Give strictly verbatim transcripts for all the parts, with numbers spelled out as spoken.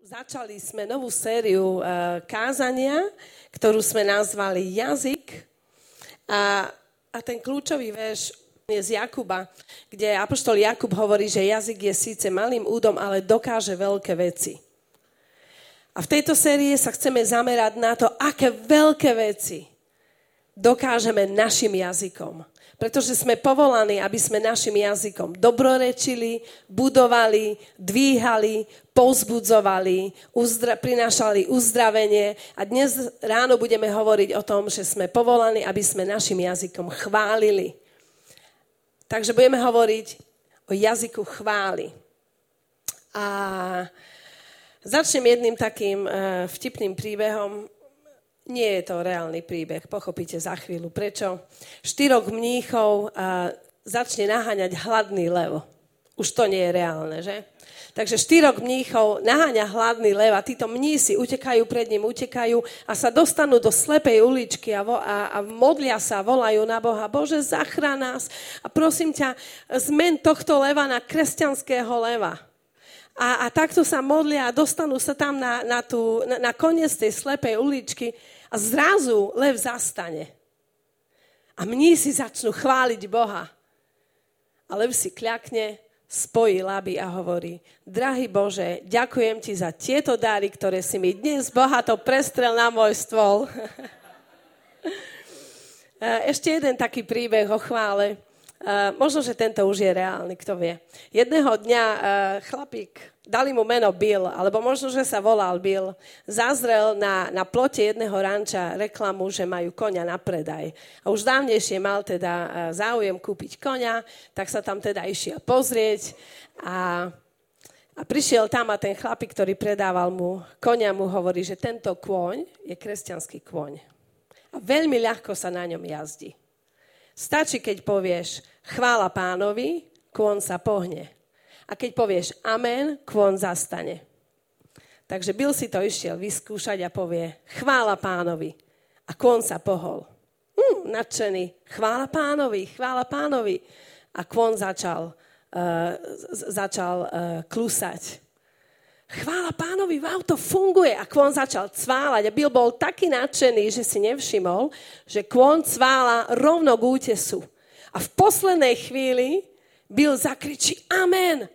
Začali sme novú sériu uh, kázania, ktorú sme nazvali Jazyk. A, a ten kľúčový verš je z Jakuba, kde apoštol Jakub hovorí, že jazyk je síce malým údom, ale dokáže veľké veci. A v tejto sérii sa chceme zamerať na to, aké veľké veci dokážeme našim jazykom. Pretože sme povolaní, aby sme našim jazykom dobrorečili, budovali, dvíhali, povzbudzovali, uzdra- prinášali uzdravenie. A dnes ráno budeme hovoriť o tom, že sme povolaní, aby sme našim jazykom chválili. Takže budeme hovoriť o jazyku chvály. A začnem jedným takým vtipným príbehom. Nie je to reálny príbeh, pochopíte za chvíľu prečo. Štyrok mníchov a, začne naháňať hladný lev. Už to nie je reálne, že? Takže štyrok mníchov naháňa hladný lev a títo mnísi utekajú pred ním, utekajú a sa dostanú do slepej uličky a, vo, a, a modlia sa, volajú na Boha: Bože, zachraň nás a prosím ťa, zmen tohto leva na kresťanského leva. A, a takto sa modlia a dostanú sa tam na, na, tú, na, na koniec tej slepej uličky a zrazu lev zastane. A mnísi začnú chváliť Boha. A lev si kľakne, spojí laby a hovorí: Drahý Bože, ďakujem ti za tieto dary, ktoré si mi dnes bohato prestrel na môj stôl. Ešte jeden taký príbeh o chvále. Uh, možno, že tento už je reálny, kto vie. Jedného dňa uh, chlapík, dali mu meno Bill, alebo možno, že sa volal Bill, zazrel na, na plote jedného ranča reklamu, že majú koňa na predaj. A už dávnejšie mal teda uh, záujem kúpiť koňa, tak sa tam teda išiel pozrieť a, a prišiel tam a ten chlapík, ktorý predával mu koňa, mu hovorí, že tento kôň je kresťanský kôň. A veľmi ľahko sa na ňom jazdí. Stačí, keď povieš chvála Pánovi, kôň sa pohne. A keď povieš amen, kôň zastane. Takže Bill si to išiel vyskúšať a povie chvála Pánovi a kôň sa pohol. Mm, nadšený, chvála Pánovi, chvála Pánovi. A kôň začal, uh, začal uh, klusať. Chvála Pánovi, wow, to funguje. A kôň začal cválať a Bill bol taký nadšený, že si nevšimol, že kôň cvála rovno k útesu. A v poslednej chvíli Bill zakričí amen.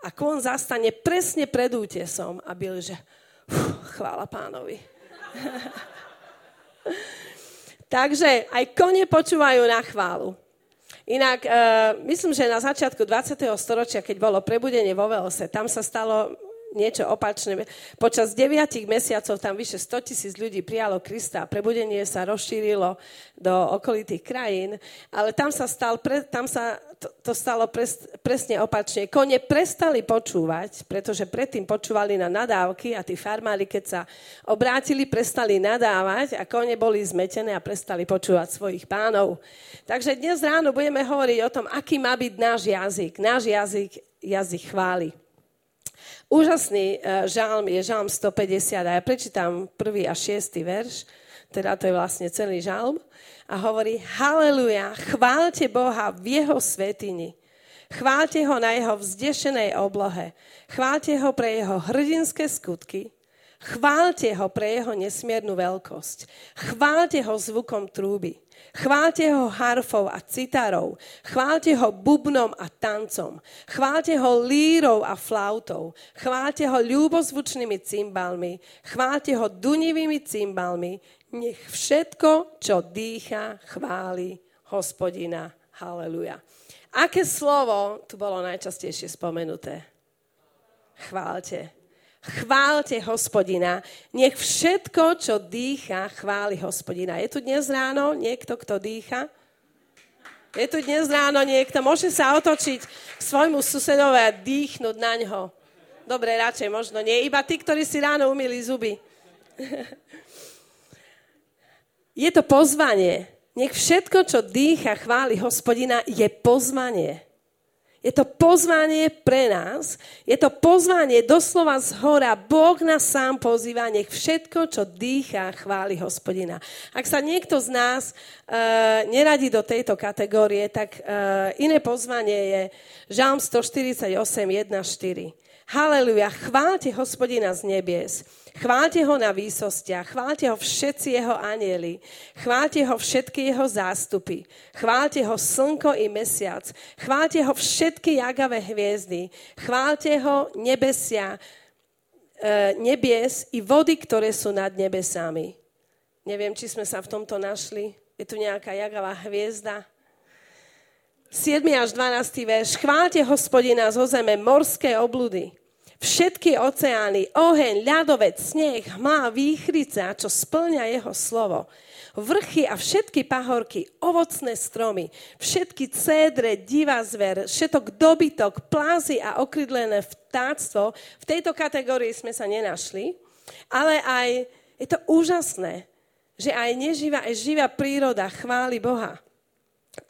A kôň zastane presne pred útesom a Bill, že uf, chvála Pánovi. Takže aj kone počúvajú na chválu. Inak, e, myslím, že na začiatku dvadsiateho storočia, keď bolo prebudenie vo Veľose, tam sa stalo niečo opačné. Počas deviatich mesiacov tam vyše sto tisíc ľudí prijalo Krista a prebudenie sa rozšírilo do okolitých krajín, ale tam sa, stal pre, tam sa to, to stalo pres, presne opačne. Kone prestali počúvať, pretože predtým počúvali na nadávky a tí farmári, keď sa obrátili, prestali nadávať a kone boli zmetené a prestali počúvať svojich pánov. Takže dnes ráno budeme hovoriť o tom, aký má byť náš jazyk. Náš jazyk, jazyk chváli. Úžasný žalm je žalm stopäťdesiat a ja prečítam prvý a šiesty verš, teda to je vlastne celý žalm a hovorí: Haleluja, chváľte Boha v jeho svätyni, chváľte ho na jeho vzdešenej oblohe, chváľte ho pre jeho hrdinské skutky, chváľte ho pre jeho nesmiernu veľkosť, chváľte ho zvukom trúby, chváľte ho harfou a citarou, chváľte ho bubnom a tancom, chváľte ho lírou a flautou, chváľte ho ľúbozvučnými cymbalmi, chváľte ho dunivými cymbalmi, nech všetko, čo dýcha, chváli Hospodina. Haleluja. Aké slovo tu bolo najčastejšie spomenuté? Chváľte. Chváľte Hospodina, nech všetko, čo dýcha, chváli Hospodina. Je tu dnes ráno niekto, kto dýcha? Je tu dnes ráno niekto? Môže sa otočiť k svojmu susedovi a dýchnuť na ňo. Dobre, radšej možno nie. Iba tí, ktorí si ráno umýli zuby. Je to pozvanie. Nech všetko, čo dýcha, chváli Hospodina, je pozvanie. Je to pozvanie pre nás, je to pozvanie doslova zhora. Boh nás sám pozýva, nech všetko, čo dýchá, chváli Hospodina. Ak sa niekto z nás uh, neradí do tejto kategórie, tak uh, iné pozvanie je Žalm stoštyridsaťosem, jeden štyri. Haleluja, chváľte Hospodina z nebies, chváľte ho na výsostiach, chváľte ho všetci jeho anjeli, chváľte ho všetky jeho zástupy, chváľte ho slnko i mesiac, chváľte ho všetky jagavé hviezdy, chváľte ho nebesia, e, nebies i vody, ktoré sú nad nebesami. Neviem, či sme sa v tomto našli. Je tu nejaká jagavá hviezda. siedmy až dvanásty verš. Chváľte Hospodina zo zeme, morské obludy, všetky oceány, oheň, ľadovec, sneh, hmla, výchrica, čo splňa jeho slovo. Vrchy a všetky pahorky, ovocné stromy, všetky cédre, divá zver, všetok dobytok, plázy a okrydlené vtáctvo. V tejto kategórii sme sa nenašli, ale aj je to úžasné, že aj neživá, aj živá príroda chváli Boha.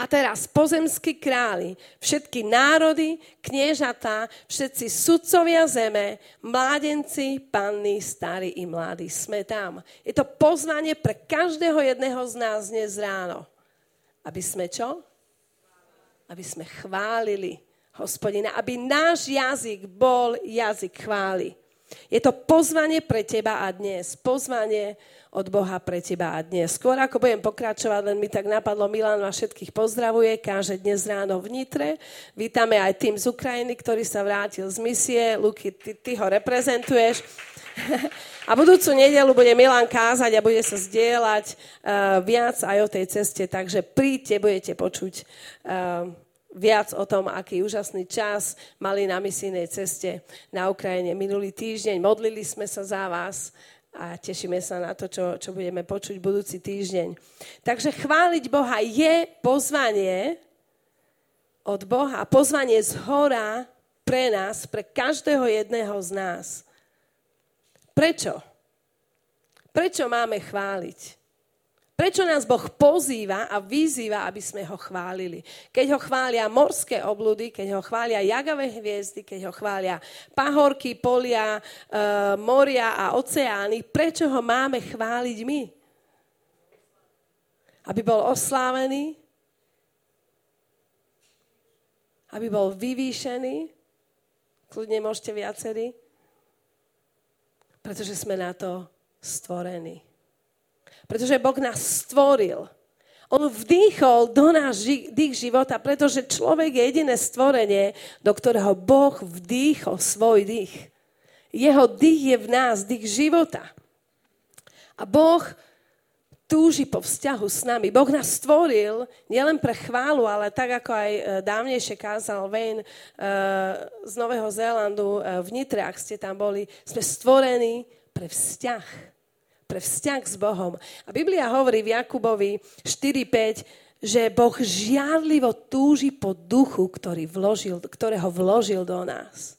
A teraz pozemskí králi, všetky národy, kniežatá, všetci sudcovia zeme, mládenci, panny, starí i mladí. Sme tam. Je to pozvanie pre každého jedného z nás dnes ráno. Aby sme čo? Aby sme chválili Hospodina. Aby náš jazyk bol jazyk chvály. Je to pozvanie pre teba a dnes. Pozvanie od Boha pre teba a dnes. Skôr ako budem pokračovať, len mi tak napadlo, Milan vás všetkých pozdravuje, káže dnes ráno v Nitre. Vítame aj tým z Ukrajiny, ktorý sa vrátil z misie. Luky, ty, ty ho reprezentuješ. A budúcu nedeľu bude Milan kázať a bude sa zdieľať uh, viac aj o tej ceste. Takže príďte, budete počuť uh, viac o tom, aký úžasný čas mali na misijnej ceste na Ukrajine. Minulý týždeň modlili sme sa za vás a tešíme sa na to, čo, čo budeme počuť budúci týždeň. Takže chváliť Boha je pozvanie od Boha, pozvanie zhora pre nás, pre každého jedného z nás. Prečo? Prečo máme chváliť? Prečo nás Boh pozýva a vyzýva, aby sme ho chválili? Keď ho chvália morské obludy, keď ho chvália jagavé hviezdy, keď ho chvália pahorky, polia, e, moria a oceány, prečo ho máme chváliť my? Aby bol oslávený? Aby bol vyvýšený? Kľudne môžete viacerí? Pretože sme na to stvorení. Pretože Boh nás stvoril. On vdýchol do nás dých života, pretože človek je jediné stvorenie, do ktorého Boh vdýchol svoj dých. Jeho dých je v nás, dých života. A Boh túži po vzťahu s nami. Boh nás stvoril nielen pre chválu, ale tak, ako aj dávnejšie kázal Wayne z Nového Zélandu v Nitre, ak ste tam boli, sme stvorení pre vzťah. Pre vzťah s Bohom. A Biblia hovorí v Jakubovi štyri päť, že Boh žiarlivo túži po duchu, ktorý vložil, ktorého vložil do nás.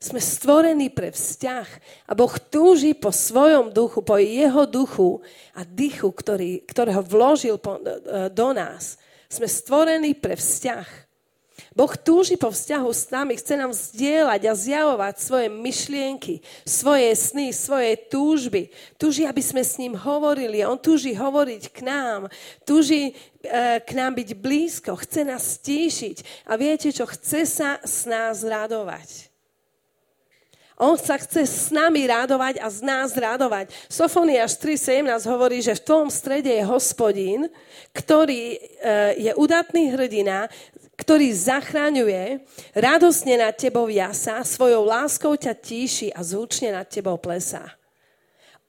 Sme stvorení pre vzťah a Boh túži po svojom duchu, po jeho duchu a dychu, ktorý, ktorého vložil po, do nás. Sme stvorení pre vzťah. Boh túži po vzťahu s nami, chce nám zdieľať a zjavovať svoje myšlienky, svoje sny, svoje túžby. Túži, aby sme s ním hovorili. On túži hovoriť k nám. Túži e, k nám byť blízko. Chce nás stíšiť. A viete čo? Chce sa s nás radovať. On sa chce s nami radovať a z nás radovať. Sofónia tri sedemnásť hovorí, že v tvojom strede je Hospodín, ktorý e, je udatný hrdina, ktorý zachraňuje, radosne nad tebou jasá, svojou láskou ťa tíši a zvučne nad tebou plesá.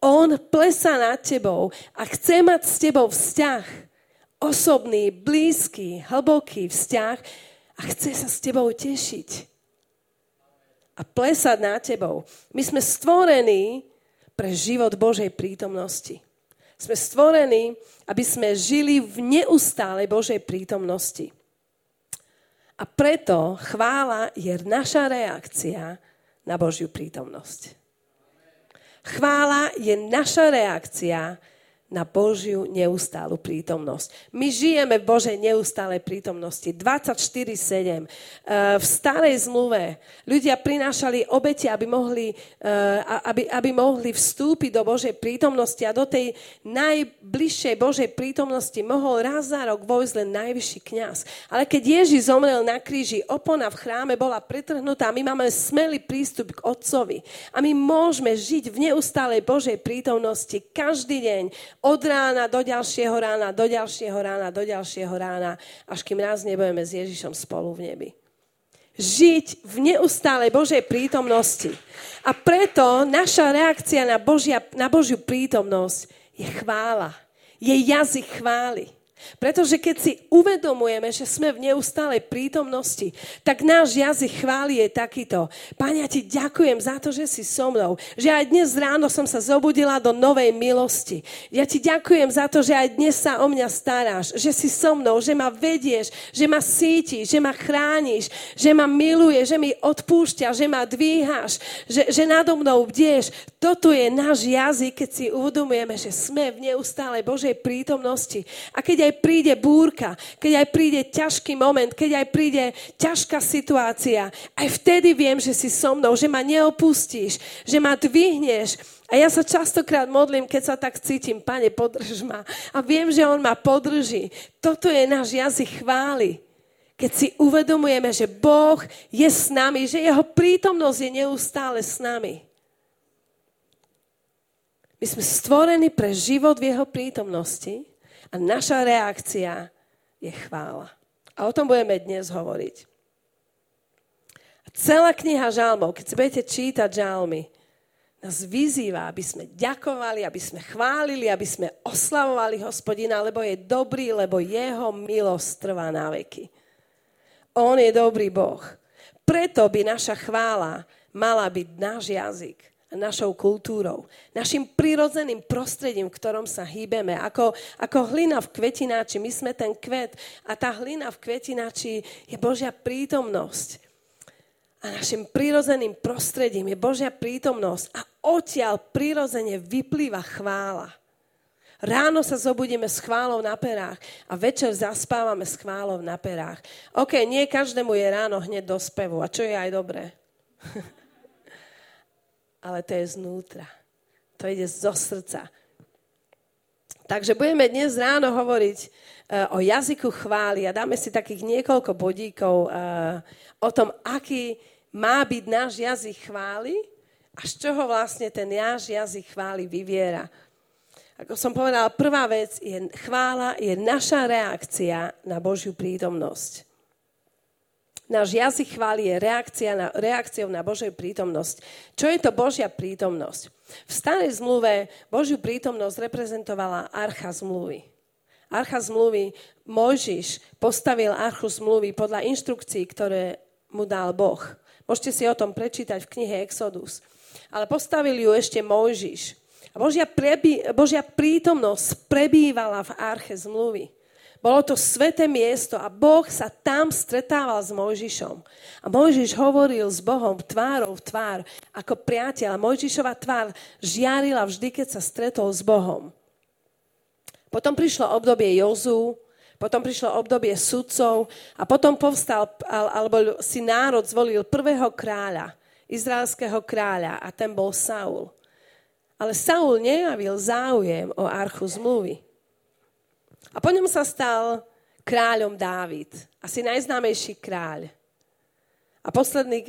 On plesá nad tebou a chce mať s tebou vzťah. Osobný, blízky, hlboký vzťah a chce sa s tebou tešiť. A plesať nad tebou. My sme stvorení pre život Božej prítomnosti. Sme stvorení, aby sme žili v neustálej Božej prítomnosti. A preto chvála je naša reakcia na Božiu prítomnosť. Chvála je naša reakcia na Božiu neustálu prítomnosť. My žijeme v Božej neustálej prítomnosti dvadsaťštyri sedem. V starej zmluve ľudia prinášali obete, aby mohli, aby, aby mohli vstúpiť do Božej prítomnosti a do tej najbližšej Božej prítomnosti mohol raz za rok vojsť len najvyšší kňaz. Ale keď Ježiš zomrel na kríži, opona v chráme bola pretrhnutá, my máme smelý prístup k Otcovi a my môžeme žiť v neustálej Božej prítomnosti každý deň, od rána do ďalšieho rána, do ďalšieho rána, do ďalšieho rána, až kým raz nebudeme s Ježišom spolu v nebi. Žiť v neustálej Božej prítomnosti. A preto naša reakcia na, Božia, na Božiu prítomnosť je chvála. Je jazyk chvály. Pretože keď si uvedomujeme, že sme v neustálej prítomnosti, tak náš jazyk chvály je takýto. Pane, ja ti ďakujem za to, že si so mnou. Že aj dnes ráno som sa zobudila do novej milosti. Ja ti ďakujem za to, že aj dnes sa o mňa staráš. Že si so mnou, že ma vedieš, že ma sítiš, že ma chrániš, že ma miluješ, že mi odpúšťaš, že ma dvíhaš, že, že nado mnou bdieš. Toto je náš jazyk, keď si uvedomujeme, že sme v neustálej Božej prítomnosti. A keď Keď aj príde búrka, keď aj príde ťažký moment, keď aj príde ťažká situácia, aj vtedy viem, že si so mnou, že ma neopustíš, že ma dvihneš. A ja sa častokrát modlím, keď sa tak cítim, Pane, podrž ma. A viem, že on ma podrží. Toto je náš jazyk chvály. Keď si uvedomujeme, že Boh je s nami, že jeho prítomnosť je neustále s nami. My sme stvorení pre život v jeho prítomnosti. A naša reakcia je chvála. A o tom budeme dnes hovoriť. A celá kniha žalmov, keď si budete čítať žalmy, nás vyzýva, aby sme ďakovali, aby sme chválili, aby sme oslavovali Hospodina, lebo je dobrý, lebo jeho milosť trvá na veky. On je dobrý Boh. Preto by naša chvála mala byť náš jazyk. Našou kultúrou, našim prirodzeným prostredím, v ktorom sa hýbeme. Ako, ako hlina v kvetináči, my sme ten kvet a tá hlina v kvetináči je Božia prítomnosť. A našim prirodzeným prostredím je Božia prítomnosť a odtiaľ prirodzene vyplýva chvála. Ráno sa zobudíme s chválou na perách a večer zaspávame s chválou na perách. OK, nie každému je ráno hneď do spevu, a čo je aj dobré. Ale to je znútra. To ide zo srdca. Takže budeme dnes ráno hovoriť o jazyku chvály a dáme si takých niekoľko bodíkov o tom, aký má byť náš jazyk chvály a z čoho vlastne ten náš jazyk chvály vyviera. Ako som povedala, prvá vec je chvála, je naša reakcia na Božiu prítomnosť. Náš jazyk chvály je reakcia na, reakciou na Božiu prítomnosť. Čo je to Božia prítomnosť? V starej zmluve Božiu prítomnosť reprezentovala archa zmluvy. Archa zmluvy, Mojžiš postavil archu zmluvy podľa inštrukcií, ktoré mu dal Boh. Môžete si o tom prečítať v knihe Exodus. Ale postavil ju ešte Mojžiš. A Božia, prebí, Božia prítomnosť prebývala v arche zmluvy. Bolo to sväté miesto a Boh sa tam stretával s Mojžišom. A Mojžiš hovoril s Bohom tvárou v tvár ako priateľ. A Mojžišova tvár žiarila vždy, keď sa stretol s Bohom. Potom prišlo obdobie Jozú, potom prišlo obdobie sudcov a potom povstal, alebo si národ zvolil prvého kráľa, izraelského kráľa a ten bol Saul. Ale Saul nejavil záujem o archu zmluvy. A po ňom sa stal kráľom Dávid. Asi najznámejší kráľ. A posledný,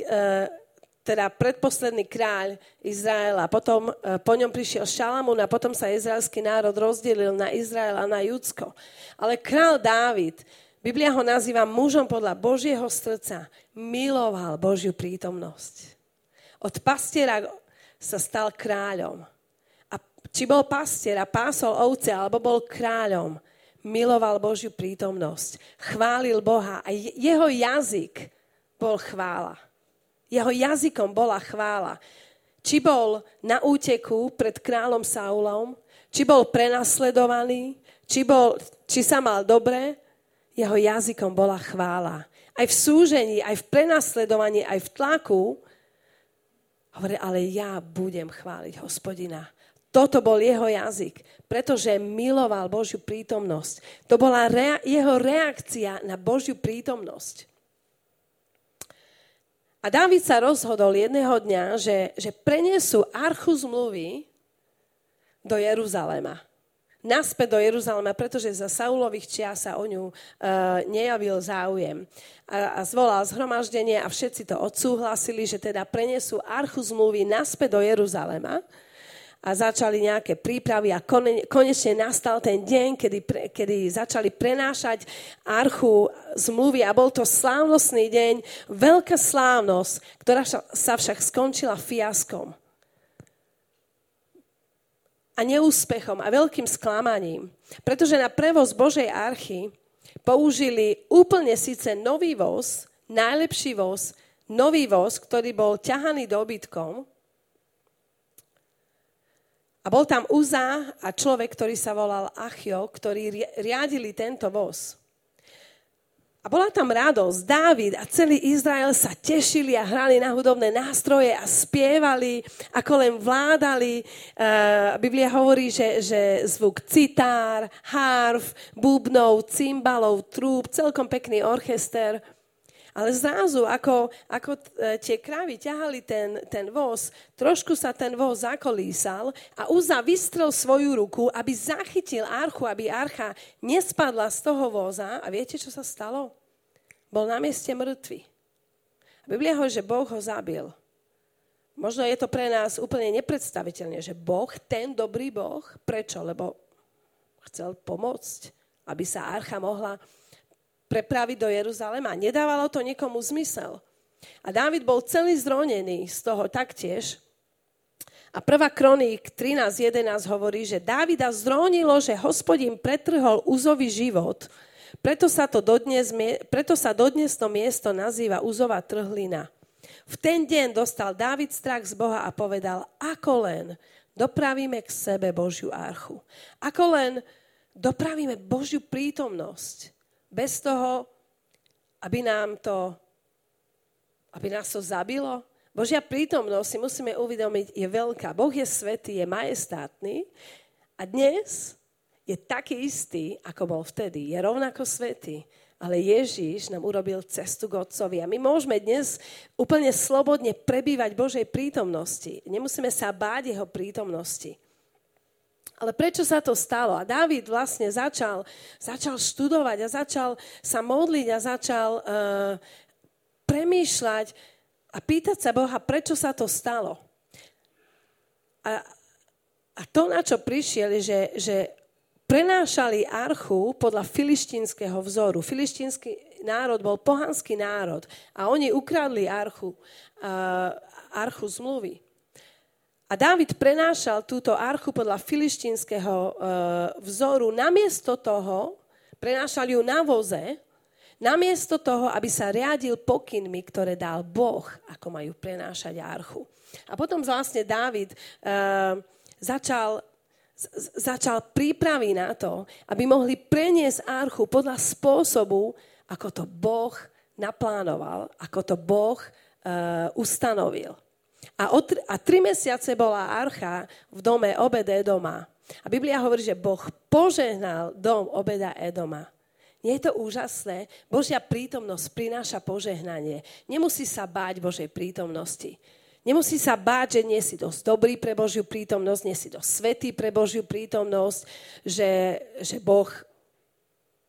teda predposledný kráľ Izraela. Potom po ňom prišiel Šalamún a potom sa izraelský národ rozdelil na Izrael a na Judsko. Ale kráľ Dávid, Biblia ho nazýva mužom podľa Božieho srdca, miloval Božiu prítomnosť. Od pastiera sa stal kráľom. A či bol pastier a pásol ovce, alebo bol kráľom, miloval Božiu prítomnosť, chválil Boha a jeho jazyk bol chvála. Jeho jazykom bola chvála. Či bol na úteku pred kráľom Saulom, či bol prenasledovaný, či, bol, či sa mal dobre, jeho jazykom bola chvála. Aj v súžení, aj v prenasledovaní, aj v tlaku hovoril, ale ja budem chváliť Hospodina. Toto bol jeho jazyk, pretože miloval Božiu prítomnosť. To bola rea- jeho reakcia na Božiu prítomnosť. A Dávid sa rozhodol jedného dňa, že, že prenesú archu zmluvy do Jeruzalema. Naspäť do Jeruzalema, pretože za Saulových čias sa o ňu e, nejavil záujem. A, a zvolal zhromaždenie a všetci to odsúhlasili, že teda prenesú archu zmluvy naspäť do Jeruzalema. A začali nejaké prípravy a konečne nastal ten deň, kedy, pre, kedy začali prenášať archu zmluvy a bol to slávnostný deň, veľká slávnosť, ktorá sa však skončila fiaskom a neúspechom a veľkým sklamaním, pretože na prevoz Božej archy použili úplne síce nový voz, najlepší voz, nový voz, ktorý bol ťahaný dobytkom. A bol tam Uzá a človek, ktorý sa volal Achjo, ktorí riadili tento voz. A bola tam radosť. Dávid a celý Izrael sa tešili a hrali na hudobné nástroje a spievali, ako len vládali. Uh, Biblia hovorí, že, že zvuk citár, harf, bubnov, cymbalov, trúb, celkom pekný orchester. Ale zrazu, ako, ako tie krávy ťahali ten, ten voz, trošku sa ten voz zakolísal a Uza vystrel svoju ruku, aby zachytil archu, aby archa nespadla z toho voza. A viete, čo sa stalo? Bol na mieste mŕtvy. Biblia hovorí, že Boh ho zabil. Možno je to pre nás úplne nepredstaviteľné, že Boh, ten dobrý Boh, prečo? Lebo chcel pomôcť, aby sa archa mohla prepraviť do Jeruzalema. Nedávalo to nikomu zmysel. A Dávid bol celý zronený z toho taktiež. A prvá Kroník trinásť jedenásť hovorí, že Dávida zronilo, že Hospodin pretrhol Uzový život, preto sa, to dodnes, preto sa dodnes to miesto nazýva Uzova trhlina. V ten deň dostal Dávid strach z Boha a povedal, ako len dopravíme k sebe Božiu archu. Ako len dopravíme Božiu prítomnosť. Bez toho, aby nám to, aby nás to zabilo. Božia prítomnosť, si musíme uvedomiť, je veľká. Boh je svätý, je majestátny a dnes je taký istý, ako bol vtedy. Je rovnako svätý, ale Ježiš nám urobil cestu k Otcovi a my môžeme dnes úplne slobodne prebývať Božej prítomnosti. Nemusíme sa báť jeho prítomnosti. Ale prečo sa to stalo? A Dávid vlastne začal, začal študovať a začal sa modliť a začal uh, premýšľať a pýtať sa Boha, prečo sa to stalo. A, a to, na čo prišiel, že, že prenášali archu podľa filištínskeho vzoru. Filištínsky národ bol pohanský národ a oni ukradli archu, uh, archu zmluvy. A Dávid prenášal túto archu podľa filištínskeho e, vzoru. Namiesto toho, prenášal ju na voze, namiesto toho, aby sa riadil pokynmi, ktoré dal Boh, ako majú prenášať archu. A potom vlastne Dávid e, začal, z, začal prípravy na to, aby mohli preniesť archu podľa spôsobu, ako to Boh naplánoval, ako to Boh e, ustanovil. A, o tri, a tri mesiace bola archa v dome Obed-Edoma. A Biblia hovorí, že Boh požehnal dom Obeda-Edoma. Nie je to úžasné? Božia prítomnosť prináša požehnanie. Nemusí sa báť Božej prítomnosti. Nemusí sa báť, že nie si dosť dobrý pre Božiu prítomnosť, nie si dosť svätý pre Božiu prítomnosť, že, že Boh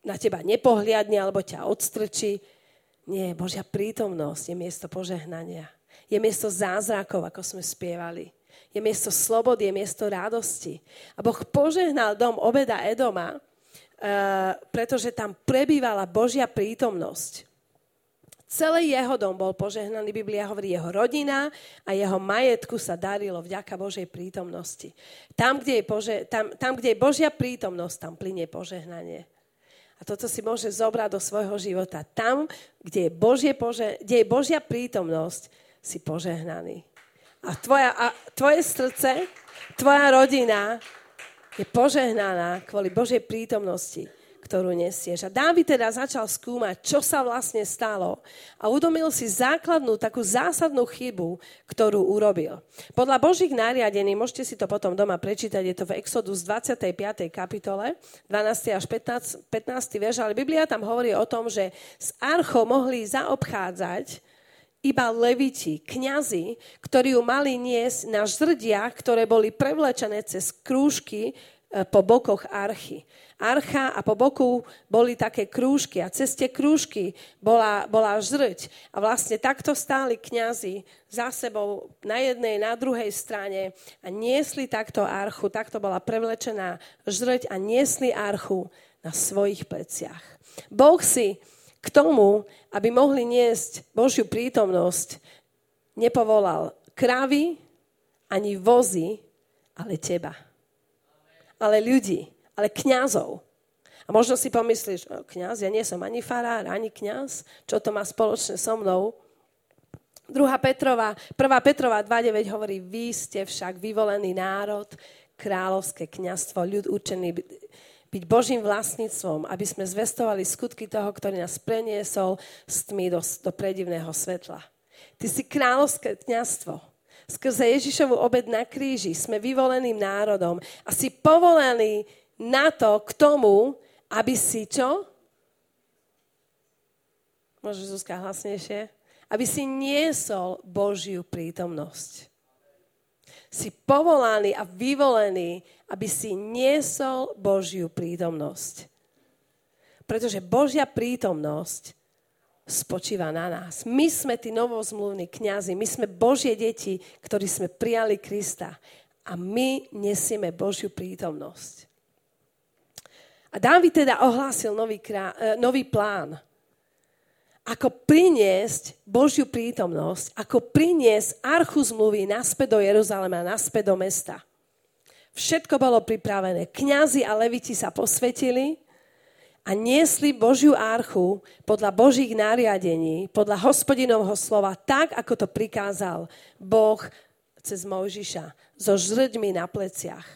na teba nepohliadne alebo ťa odstrčí. Nie, Božia prítomnosť je miesto požehnania. Je miesto zázrakov, ako sme spievali. Je miesto slobody, je miesto radosti. A Boh požehnal dom Obeda-Edoma, e, pretože tam prebývala Božia prítomnosť. Celý jeho dom bol požehnaný, Biblia hovorí, jeho rodina a jeho majetku sa darilo vďaka Božej prítomnosti. Tam, kde je, pože- tam, tam, kde je Božia prítomnosť, tam plynie požehnanie. A toto si môže zobrať do svojho života. Tam, kde je, Božie pože- kde je Božia prítomnosť, si požehnaný. A, tvoja, a tvoje srdce, tvoja rodina je požehnaná kvôli Božej prítomnosti, ktorú nesieš. A Dávid teda začal skúmať, čo sa vlastne stalo a udomil si základnú, takú zásadnú chybu, ktorú urobil. Podľa Božích nariadení, môžete si to potom doma prečítať, je to v Exodus dvadsiatej piatej kapitole, dvanásty až pätnásty verš, ale Biblia tam hovorí o tom, že s archou mohli zaobchádzať iba leviti, kňazi, ktorí ju mali niesť na žrdiach, ktoré boli prevlečené cez krúžky po bokoch archy. Archa a po boku boli také krúžky a cez tie krúžky bola, bola žrť. A vlastne takto stáli kňazi za sebou na jednej, na druhej strane a niesli takto archu. Takto bola prevlečená žrť a niesli archu na svojich pleciach. Boh si k tomu, aby mohli niesť Božiu prítomnosť, nepovolal kravy ani vozy, ale teba. Ale ľudí, ale kňazov. A možno si pomyslíš, no, kňaz, ja nie som ani farár, ani kňaz, čo to má spoločné so mnou? Druhá Petrova, prvá Petrova dva deväť hovorí, vy ste však vyvolený národ, kráľovské kňazstvo, ľud určený byť Božím vlastníctvom, aby sme zvestovali skutky toho, ktorý nás preniesol z tmy do, do predivného svetla. Ty si kráľovské kňazstvo. Skrze Ježišovu obed na kríži sme vyvoleným národom a si povolený na to k tomu, aby si čo? Môžeš, Zuzka, hlasnejšie? Aby si niesol Božiu prítomnosť. Si povolaný a vyvolený, aby si niesol Božiu prítomnosť. Pretože Božia prítomnosť spočíva na nás. My sme tí novozmluvní kňazi, my sme Božie deti, ktorí sme prijali Krista a my nesieme Božiu prítomnosť. A Dávid teda ohlásil nový, krá, nový plán. Ako priniesť Božiu prítomnosť, ako priniesť archu zmluvy naspäť do Jeruzalema, naspäť do mesta. Všetko bolo pripravené. Kňazi a leviti sa posvetili a niesli Božiu archu podľa Božích nariadení, podľa Hospodinovho slova, tak, ako to prikázal Boh cez Mojžiša, so žrďmi na pleciach.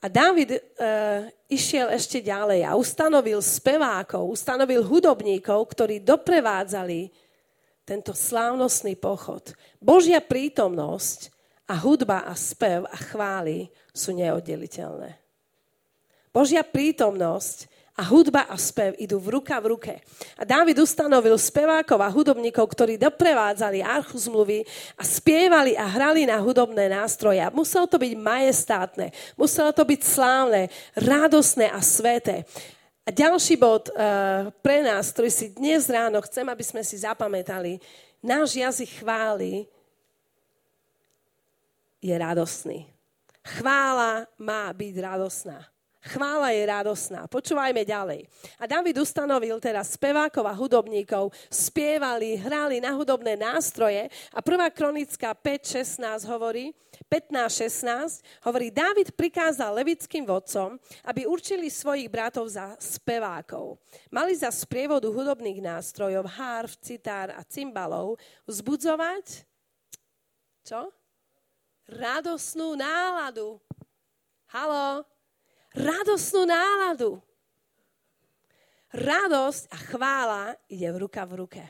A Dávid e, išiel ešte ďalej a ustanovil spevákov, ustanovil hudobníkov, ktorí doprevádzali tento slávnostný pochod. Božia prítomnosť a hudba a spev a chvály sú neoddeliteľné. Božia prítomnosť a hudba a spev idú v ruka v ruke. A Dávid ustanovil spevákov a hudobníkov, ktorí doprevádzali archu zmluvy a spievali a hrali na hudobné nástroje. A muselo to byť majestátne, muselo to byť slávne, radosné a sväté. A ďalší bod e, pre nás, ktorý si dnes ráno chcem, aby sme si zapamätali, náš jazyk chvály je radosný. Chvála má byť radosná. Chvála je radosná. Počúvajme ďalej. A Dávid ustanovil teraz spevákov a hudobníkov, spievali, hrali na hudobné nástroje a prvá kronická päť šestnásť hovorí, pätnásť šestnásť hovorí, Dávid prikázal levickým vodcom, aby určili svojich bratov za spevákov. Mali za sprievodu hudobných nástrojov, harf, citár a cymbalov vzbudzovať čo? Radosnú náladu. Haló? Radosnú náladu. Radosť a chvála ide v ruka v ruke.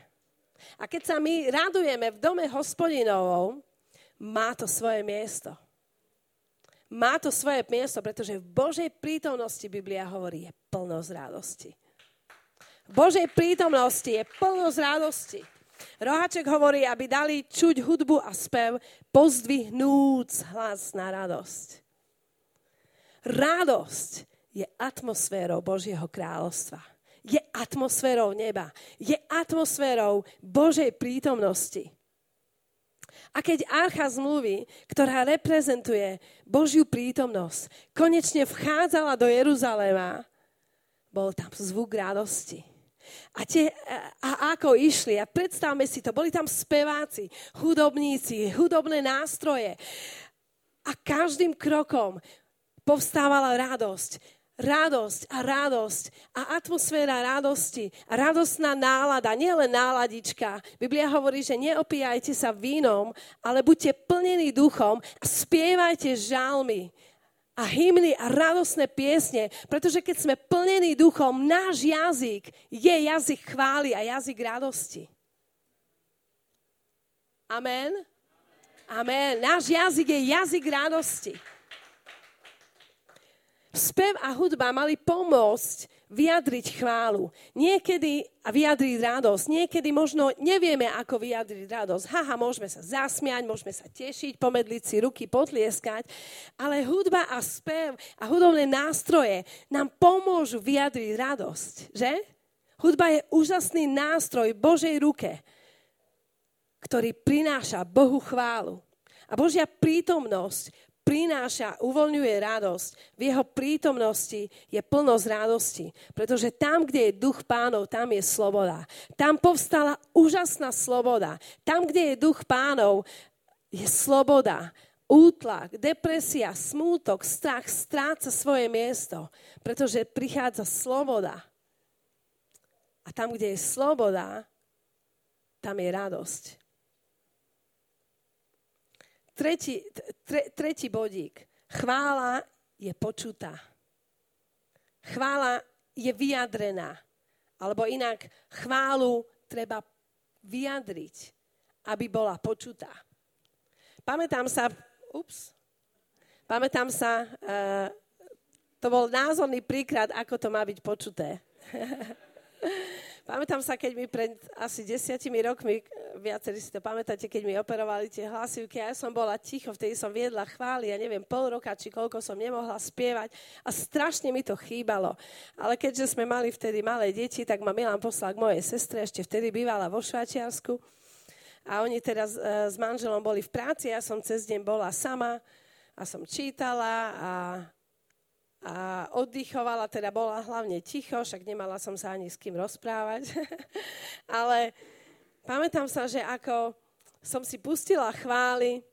A keď sa my radujeme v dome Hospodinovom, má to svoje miesto. Má to svoje miesto, pretože v Božej prítomnosti, Biblia hovorí, je plnosť radosti. V Božej prítomnosti je plnosť radosti. Rohaček hovorí, aby dali čuť hudbu a spev, pozdvihnúc hlas na radosť. Radosť je atmosférou Božieho kráľovstva. Je atmosférou neba. Je atmosférou Božej prítomnosti. A keď archa zmluvy, ktorá reprezentuje Božiu prítomnosť, konečne vchádzala do Jeruzaléma, bol tam zvuk radosti. A, tie, a ako išli, a predstavme si to, boli tam speváci, hudobníci, hudobné nástroje. A každým krokom povstávala radosť, radosť a radosť a atmosféra radosti a radosná nálada, nielen náladička. Biblia hovorí, že neopíjajte sa vínom, ale buďte plnení duchom a spievajte žalmy a a hymny a radosné piesne, pretože keď sme plnení duchom, náš jazyk je jazyk chvály a jazyk radosti. Amen? Amen. Náš jazyk je jazyk radosti. Spev a hudba mali pomôcť vyjadriť chválu. Niekedy a vyjadriť radosť. Niekedy možno nevieme, ako vyjadriť radosť. Haha, môžeme sa zasmiať, môžeme sa tešiť, pomedliť si ruky, potlieskať, ale hudba a spev a hudobné nástroje nám pomôžu vyjadriť radosť, že? Hudba je úžasný nástroj Božej ruke, ktorý prináša Bohu chválu. A Božia prítomnosť prináša, uvoľňuje radosť. V jeho prítomnosti je plnosť radosti, pretože tam, kde je duch pánov, tam je sloboda. Tam povstala úžasná sloboda. Tam, kde je duch pánov, je sloboda. Útlak, depresia, smútok, strach stráca svoje miesto, pretože prichádza sloboda. A tam, kde je sloboda, tam je radosť. Tretí, tre, tretí bodík. Chvála je počutá. Chvála je vyjadrená. Alebo inak, chválu treba vyjadriť, aby bola počutá. Pamätám sa, ups, pamätám sa, uh, to bol názorný príklad, ako to má byť počuté. Pamätám sa, keď mi pred asi desiatimi rokmi, viacerí si to pamätáte, keď mi operovali tie hlasivky, ja som bola ticho, vtedy som viedla chvály, ja neviem, pol roka, či koľko som nemohla spievať a strašne mi to chýbalo. Ale keďže sme mali vtedy malé deti, tak ma Milan poslal k mojej sestre, ešte vtedy bývala vo Švajčiarsku a oni teraz e, s manželom boli v práci, ja som cez deň bola sama a som čítala a... A oddychovala, teda bola hlavne ticho, však nemala som sa ani s kým rozprávať. Ale pamätám sa, že ako som si pustila chvály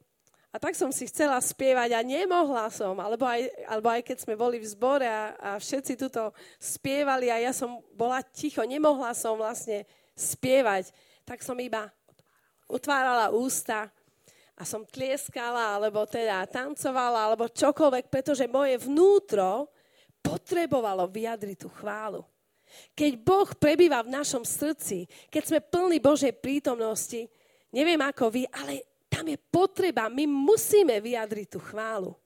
a tak som si chcela spievať a nemohla som, alebo aj, alebo aj keď sme boli v zbore a, a všetci tuto spievali a ja som bola ticho, nemohla som vlastne spievať, tak som iba otvárala ústa. A som tlieskala, alebo teda tancovala, alebo čokoľvek, pretože moje vnútro potrebovalo vyjadriť tú chválu. Keď Boh prebýva v našom srdci, keď sme plní Božej prítomnosti, neviem ako vy, ale tam je potreba, my musíme vyjadriť tú chválu.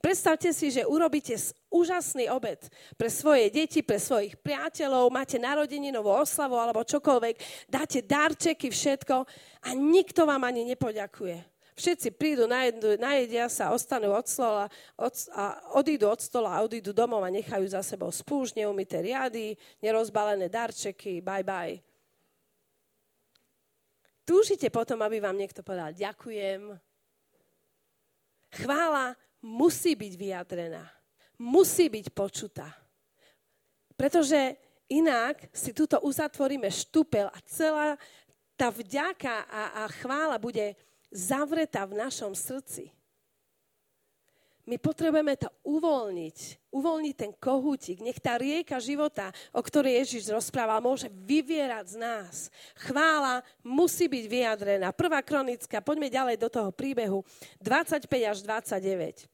Predstavte si, že urobíte úžasný obed pre svoje deti, pre svojich priateľov, máte narodeninovú oslavu alebo čokoľvek, dáte darčeky, všetko a nikto vám ani nepoďakuje. Všetci prídu, najedu, najedia sa, ostanú od stola, od, a odídu od stola a odídu domov a nechajú za sebou spúšť, neumyté riady, nerozbalené darčeky, bye bye. Túžite potom, aby vám niekto povedal ďakujem. Chvála musí byť vyjadrená, musí byť počutá, pretože inak si tuto uzatvoríme štupel a celá tá vďaka a, a chvála bude zavretá v našom srdci. My potrebujeme to uvoľniť. Uvoľniť ten kohútik. Nech tá rieka života, o ktorej Ježiš rozprával, môže vyvierať z nás. Chvála musí byť vyjadrená. Prvá kronická, poďme ďalej do toho príbehu, dvadsaťpäť až dvadsaťdeväť.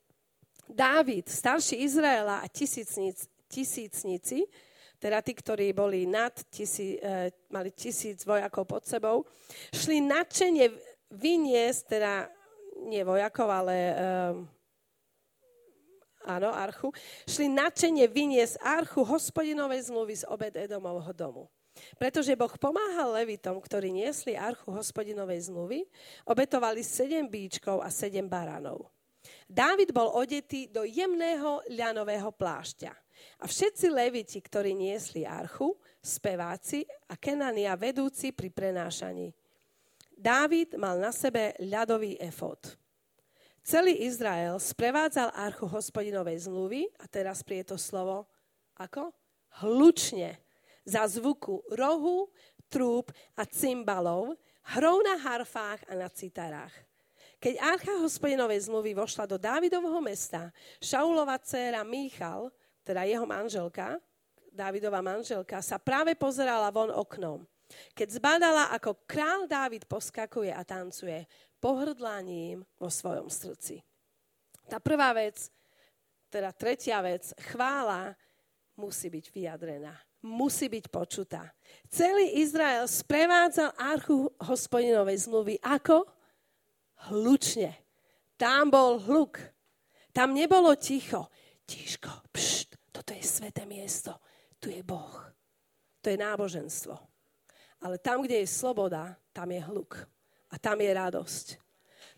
Dávid, starší Izraela a tisícnic, tisícnici, teda tí, ktorí boli nad tisí, eh, mali tisíc vojakov pod sebou, šli nadšenie vyniesť, teda nie vojakov, ale um, áno, archu, šli nadšene vyniesť archu hospodinovej zmluvy z Obed-Edomovho domu. Pretože Boh pomáhal levitom, ktorí niesli archu hospodinovej zmluvy, obetovali sedem bíčkov a sedem baránov. Dávid bol odetý do jemného ľanového plášťa. A všetci leviti, ktorí niesli archu, speváci a Kenania vedúci pri prenášaní. Dávid mal na sebe ľadový efod. Celý Izrael sprevádzal archu hospodinovej zmluvy, a teraz príde to slovo, ako? Hlučne, za zvuku rohu, trúb a cymbalov, hrou na harfách a na citarách. Keď archa hospodinovej zmluvy vošla do Dávidovho mesta, Šaulova dcéra Míchal, teda jeho manželka, Dávidova manželka, sa práve pozerala von oknom. Keď zbadala, ako král Dávid poskakuje a tancuje, pohrdla ním vo svojom srdci. Tá prvá vec, teda tretia vec, chvála musí byť vyjadrená, musí byť počutá. Celý Izrael sprevádzal archu Hospodinovej zmluvy ako? Hlučne. Tam bol hluk. Tam nebolo ticho. Tiško, pšt, toto je sväté miesto. Tu je Boh. To je náboženstvo. Ale tam, kde je sloboda, tam je hluk. A tam je radosť.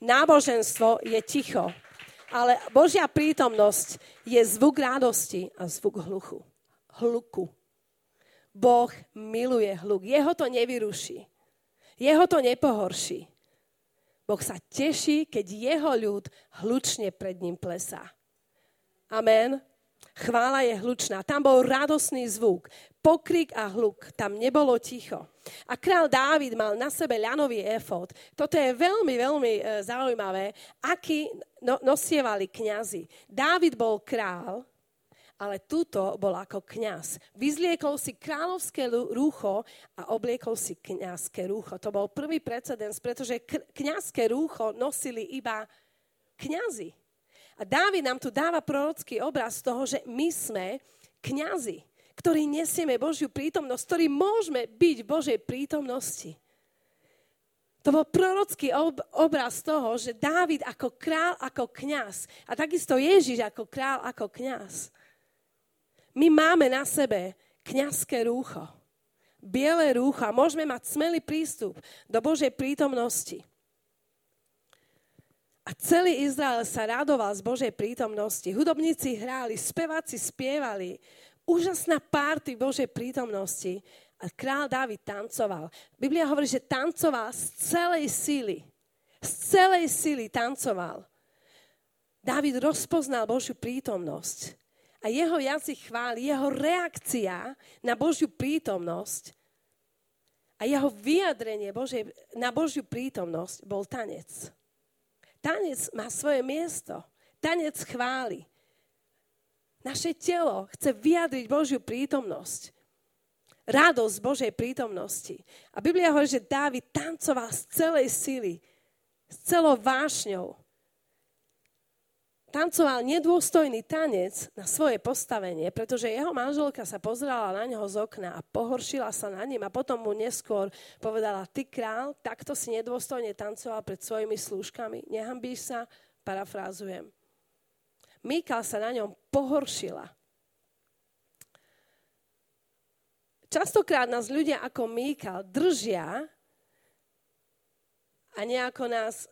Náboženstvo je ticho. Ale Božia prítomnosť je zvuk radosti a zvuk hluchu. Hluku. Boh miluje hluk. Jeho to nevyruší. Jeho to nepohorší. Boh sa teší, keď jeho ľud hlučne pred ním plesá. Amen. Chvála je hlučná. Tam bol radosný zvuk, pokrik a hluk. Tam nebolo ticho. A král Dávid mal na sebe ľanový efód. Toto je veľmi, veľmi zaujímavé, aký nosievali kňazi. Dávid bol král, ale tuto bol ako kňaz. Vyzliekol si kráľovské rúcho a obliekol si kňazské rúcho. To bol prvý precedens, pretože kňazské rúcho nosili iba kňazi. A Dávid nám tu dáva prorocký obraz toho, že my sme kňazi, ktorí nesieme Božiu prítomnosť, ktorí môžeme byť v Božej prítomnosti. To bol prorocký ob- obraz toho, že Dávid ako král, ako kňaz a takisto Ježiš ako král, ako kňaz. My máme na sebe kňazské rúcho, biele rúcho a môžeme mať smelý prístup do Božej prítomnosti. A celý Izrael sa radoval z Božej prítomnosti. Hudobníci hráli, speváci spievali. Úžasná párty Božej prítomnosti. A král Dávid tancoval. Biblia hovorí, že tancoval z celej síly. Z celej síly tancoval. Dávid rozpoznal Božiu prítomnosť. A jeho jazyk chváli, jeho reakcia na Božiu prítomnosť a jeho vyjadrenie Božej, na Božiu prítomnosť bol tanec. Tanec má svoje miesto. Tanec chváli. Naše telo chce vyjadriť Božiu prítomnosť. Radosť Božej prítomnosti. A Biblia hovorí, že Dávid tancoval z celej sily, s celou vášňou. Tancoval nedôstojný tanec na svoje postavenie, pretože jeho manželka sa pozerala na neho z okna a pohoršila sa na ním a potom mu neskôr povedala: "Ty král, takto si nedôstojne tancoval pred svojimi slúžkami. Nehanbíš sa?" Parafrázujem. Mikal sa na ňom pohoršila. Častokrát nás ľudia ako Mikal držia a nejako nás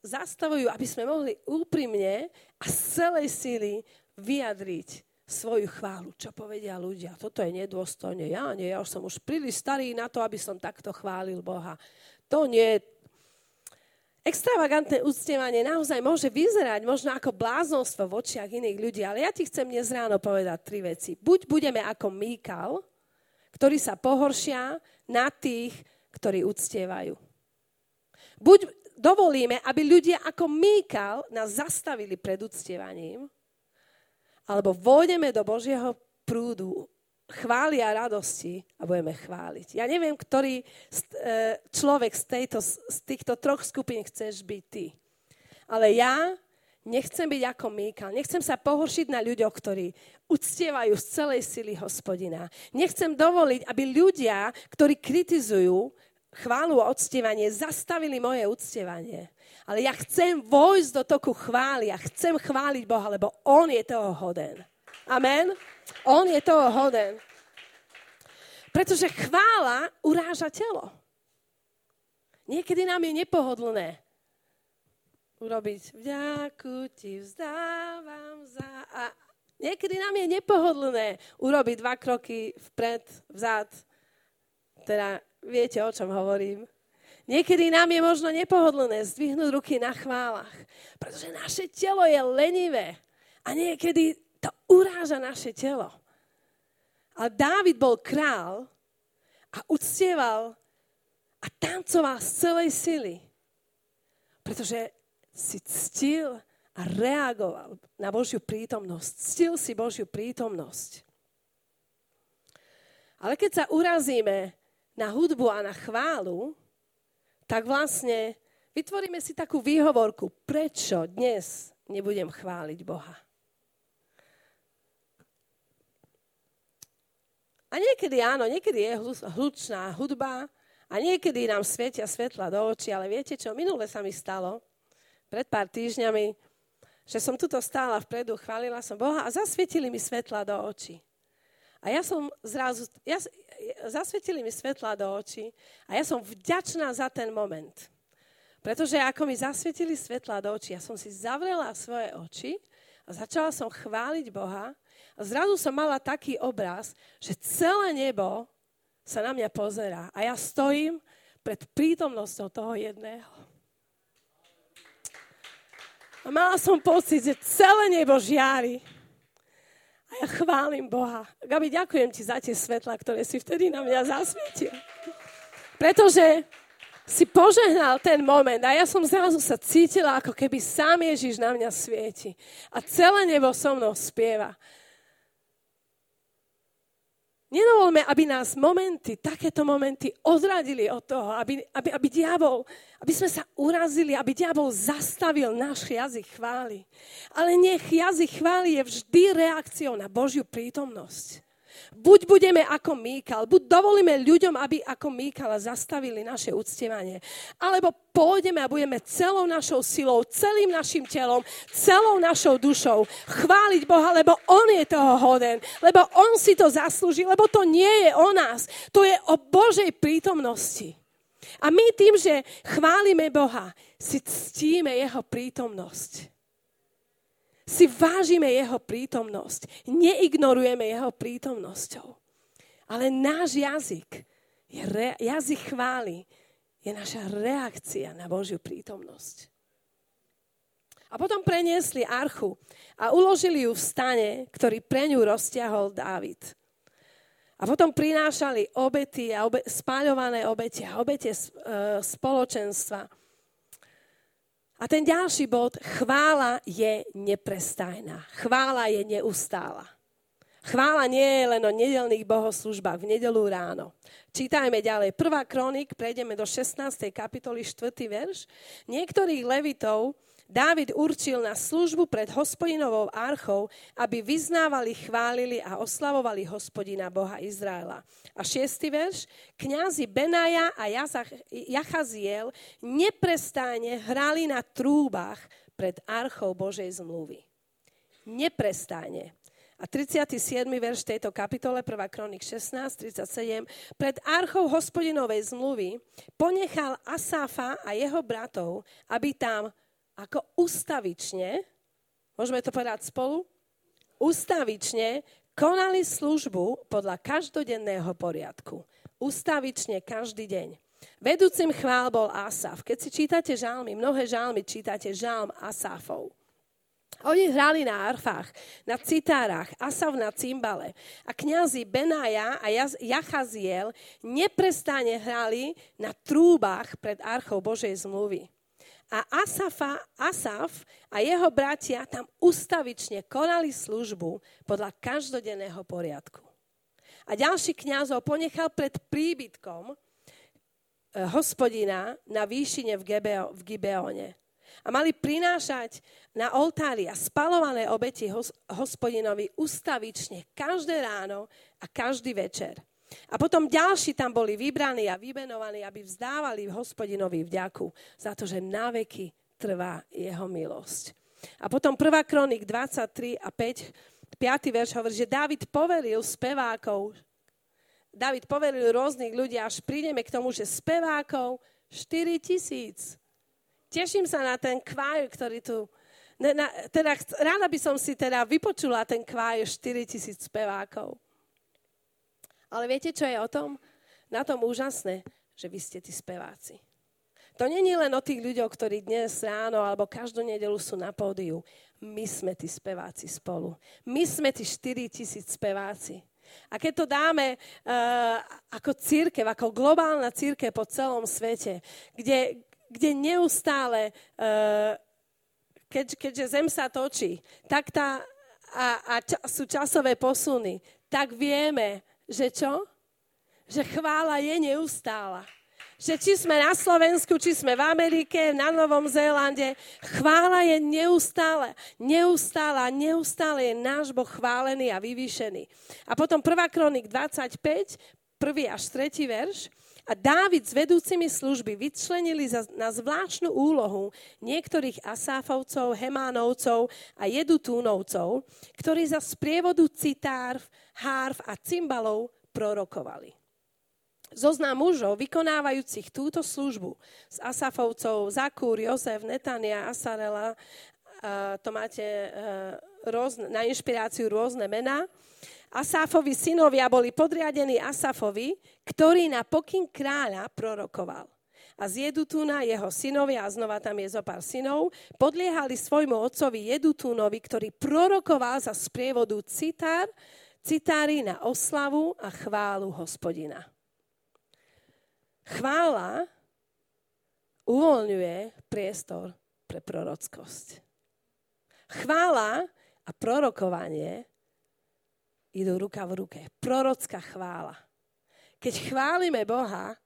zastavujú, aby sme mohli úprimne a z celej síly vyjadriť svoju chválu. Čo povedia ľudia? Toto je nedôstojne. Ja nie, ja už som už príliš starý na to, aby som takto chválil Boha. To nie. Extravagantné uctievanie naozaj môže vyzerať možno ako bláznostvo v očiach iných ľudí, ale ja ti chcem dnes ráno povedať tri veci. Buď budeme ako Mikal, ktorí sa pohoršia na tých, ktorí uctievajú. Buď dovolíme, aby ľudia ako Mikal nás zastavili pred uctievaním, alebo vôjdeme do Božieho prúdu chváli a radosti a budeme chváliť. Ja neviem, ktorý človek z, tejto, z týchto troch skupín chceš byť ty. Ale ja nechcem byť ako Mikal. Nechcem sa pohoršiť na ľuďoch, ktorí uctievajú z celej sily Hospodina. Nechcem dovoliť, aby ľudia, ktorí kritizujú chválu a uctievanie, zastavili moje uctievanie. Ale ja chcem vojsť do toku chvály a ja chcem chváliť Boha, lebo On je toho hoden. Amen? On je toho hoden. Pretože chvála uráža telo. Niekedy nám je nepohodlné urobiť vďaku ti vzdávam za... A niekedy nám je nepohodlné urobiť dva kroky vpred, vzad. Teda viete, o čom hovorím. Niekedy nám je možno nepohodlné zdvihnúť ruky na chválach, pretože naše telo je lenivé a niekedy to uráža naše telo. A Dávid bol král a uctieval a tancoval z celej sily, pretože si ctil a reagoval na Božiu prítomnosť. Ctil si Božiu prítomnosť. Ale keď sa urazíme na hudbu a na chválu, tak vlastne vytvoríme si takú výhovorku, prečo dnes nebudem chváliť Boha. A niekedy áno, niekedy je hlučná hudba a niekedy nám svietia svetla do očí, ale viete čo, minule sa mi stalo, pred pár týždňami, že som tuto stála vpredu, chválila som Boha a zasvietili mi svetla do očí. A ja som zrazu, ja, zasvietili mi svetla do očí a ja som vďačná za ten moment. Pretože ako mi zasvietili svetla do očí, ja som si zavrela svoje oči a začala som chváliť Boha. A zrazu som mala taký obraz, že celé nebo sa na mňa pozerá a ja stojím pred prítomnosťou toho jedného. A mala som pocit, že celé nebo žiari. A ja chválim Boha. Gabi, ďakujem ti za tie svetlá, ktoré si vtedy na mňa zasvietil. Pretože si požehnal ten moment a ja som zrazu sa cítila, ako keby sám Ježiš na mňa svieti. A celé nebo so mnou spieva. Nedovolme, aby nás momenty, takéto momenty odradili od toho, aby, aby, aby diabol, aby sme sa urazili, aby diabol zastavil náš jazyk chvály. Ale nech jazyk chvály je vždy reakciou na Božiu prítomnosť. Buď budeme ako Míkal, buď dovolíme ľuďom, aby ako Míkala zastavili naše uctievanie, alebo pôjdeme a budeme celou našou silou, celým našim telom, celou našou dušou chváliť Boha, lebo On je toho hoden, lebo On si to zaslúži, lebo to nie je o nás, to je o Božej prítomnosti. A my tým, že chválime Boha, si ctíme Jeho prítomnosť. Si vážime Jeho prítomnosť, neignorujeme Jeho prítomnosťou. Ale náš jazyk, je re, jazyk chvály, je naša reakcia na Božiu prítomnosť. A potom preniesli archu a uložili ju v stane, ktorý pre ňu roztiahol Dávid. A potom prinášali obety a obe, spáľované obete a obete spoločenstva. A ten ďalší bod, chvála je neprestajná. Chvála je neustála. Chvála nie je len o nedeľných bohoslužbách v nedeľu ráno. Čítajme ďalej. Prvá kronik, prejdeme do šestnástej kapitoly, štvrtý verš. Niektorých levitov Dávid určil na službu pred Hospodinovou archou, aby vyznávali, chválili a oslavovali Hospodina Boha Izraela. A šiestý verš. Kňazi Benaja a Jachaziel neprestajne hrali na trúbach pred archou Božej zmluvy. Neprestajne. A tridsiaty siedmy verš tejto kapitole, prvá kronik šestnásť tridsaťsedem. Pred archou Hospodinovej zmluvy ponechal Asafa a jeho bratov, aby tam ako ustavične, môžeme to povedať spolu, ustavične konali službu podľa každodenného poriadku. Ustavične každý deň. Vedúcim chvál bol Asaf. Keď si čítate žalmy, mnohé žalmy čítate žalm Asafov. Oni hrali na arfách, na citárach, Asaf na cimbale. A kňazi Benaja a Jachaziel neprestane hrali na trúbách pred archou Božej zmluvy. A Asafa, Asaf a jeho bratia tam ustavične konali službu podľa každodenného poriadku. A ďalší kňazov ponechal pred príbytkom Hospodina na výšine v, Gebeo, v Gibeone. A mali prinášať na oltári a spalované obeti hos, Hospodinovi ustavične každé ráno a každý večer. A potom ďalší tam boli vybraní a vymenovaní, aby vzdávali Hospodinovi vďaku za to, že naveky trvá jeho milosť. A potom prvá kronik dvadsaťtri a päť, piaty verš hovorí, že Dávid poveril spevákov, Dávid poveril rôznych ľudí, až prídeme k tomu, že spevákov štyritisíc. Teším sa na ten kváj, ktorý tu... Na, na, teda, ráda by som si teda vypočula ten kváj štyritisíc spevákov. Ale viete, čo je o tom? Na tom úžasné, že vy ste tí speváci. To nie je len o tých ľuďoch, ktorí dnes ráno alebo každú nedeľu sú na pódiu. My sme tí speváci spolu. My sme tí štyritisíc speváci. A keď to dáme uh, ako cirkev, ako globálna cirkev po celom svete, kde, kde neustále, uh, keď, keďže zem sa točí, tak tá, a, a ča, sú časové posuny, tak vieme, že čo? Že chvála je neustála. že či sme na Slovensku, či sme v Amerike, na Novom Zélande, chvála je neustále, neustále a neustále je náš Boh chválený a vyvýšený. A potom prvá kroník dvadsaťpäť, prvý až tretí verš. A Dávid s vedúcimi služby vyčlenili na zvláštnu úlohu niektorých Asáfovcov, Hemánovcov a Jedutúnovcov, ktorí za sprievodu citárv, hárv a cymbalov prorokovali. Zoznam mužov, vykonávajúcich túto službu z Asafovcov, Zakúr, Jozef, Netania, Asarela, to máte rôzne, na inšpiráciu rôzne mená. Asáfovi synovia boli podriadení Asafovi, ktorý na pokyn kráľa prorokoval. A z Jedutúna jeho synovia, a znova tam je zo pár synov, podliehali svojmu otcovi Jedutúnovi, ktorý prorokoval za sprievodu citár, citári na oslavu a chválu Hospodina. Chvála uvoľňuje priestor pre prorockosť. Chvála a prorokovanie idú ruka v ruke. Prorocká chvála. Keď chválime Boha,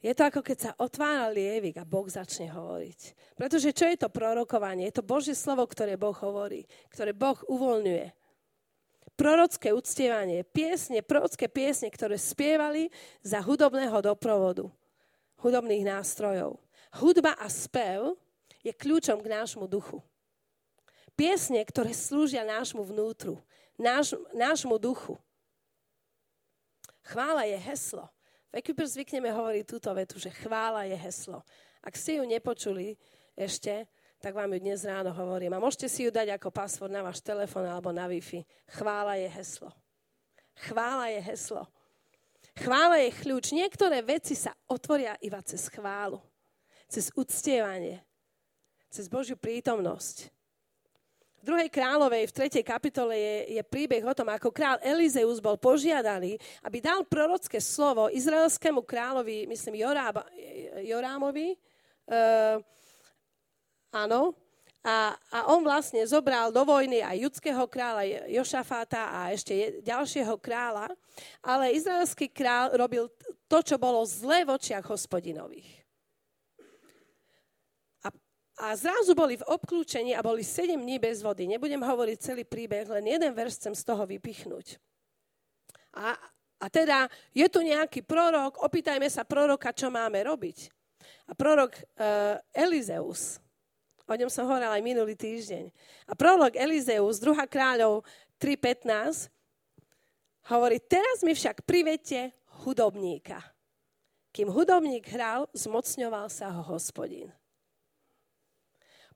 je to ako keď sa otvára lievik a Boh začne hovoriť. Pretože čo je to prorokovanie? Je to Božie slovo, ktoré Boh hovorí, ktoré Boh uvoľňuje. Prorocké uctievanie, piesne, prorocké piesne, ktoré spievali za hudobného doprovodu, hudobných nástrojov. Hudba a spev je kľúčom k nášmu duchu. Piesne, ktoré slúžia nášmu vnútru, náš, nášmu duchu. Chvála je heslo. V Equiper zvykneme hovoriť túto vetu, že chvála je heslo. Ak ste ju nepočuli ešte, tak vám ju dnes ráno hovorím. A môžete si ju dať ako password na váš telefón alebo na Wi-Fi. Chvála je heslo. Chvála je heslo. Chvála je kľúč. Niektoré veci sa otvoria iba cez chválu, cez uctievanie, cez Božiu prítomnosť. V druhej Kráľovej, v tretej kapitole je, je príbeh o tom, ako král Elizeus bol požiadaný, aby dal prorocké slovo izraelskému kráľovi, myslím, Jorába, Jorámovi, uh, Áno. A, a on vlastne zobral do vojny aj judského kráľa Jošafáta a ešte je, ďalšieho kráľa. Ale izraelský kráľ robil to, čo bolo zlé v očiach Hospodinových. A, a zrazu boli v obklúčení a boli sedem dní bez vody. Nebudem hovoriť celý príbeh, len jeden verš chcem z toho vypichnúť. A, a teda je tu nejaký prorok, opýtajme sa proroka, čo máme robiť. A prorok uh, Elizeus... O ňom som hovoril aj minulý týždeň. A prorok Elizeus, druhá kráľov tri pätnásť, hovorí, teraz mi však privedte hudobníka. Kým hudobník hral, zmocňoval sa ho Hospodin.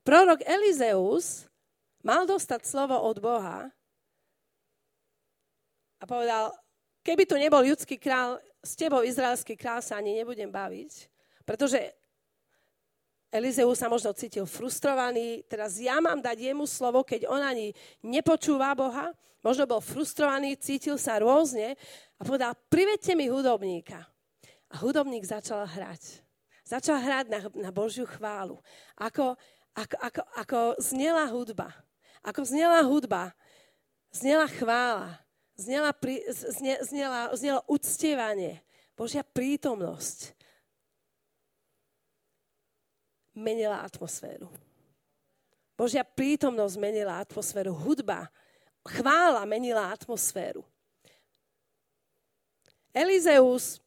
Prorok Elizeus mal dostať slovo od Boha a povedal, keby tu nebol judský král, s tebou izraelský král sa ani nebudem baviť, pretože Elizeus sa možno cítil frustrovaný, teraz ja mám dať jemu slovo, keď on ani nepočúva Boha, možno bol frustrovaný, cítil sa rôzne a povedal, privedte mi hudobníka. A hudobník začal hrať. Začal hrať na, na Božiu chválu. Ako, ako, ako, ako znela hudba. Ako znela hudba, znela chvála, znela, pri, zne, znela, znelo uctievanie, Božia prítomnosť. Menila atmosféru. Božia prítomnosť menila atmosféru. Hudba, chvála menila atmosféru. Elizeus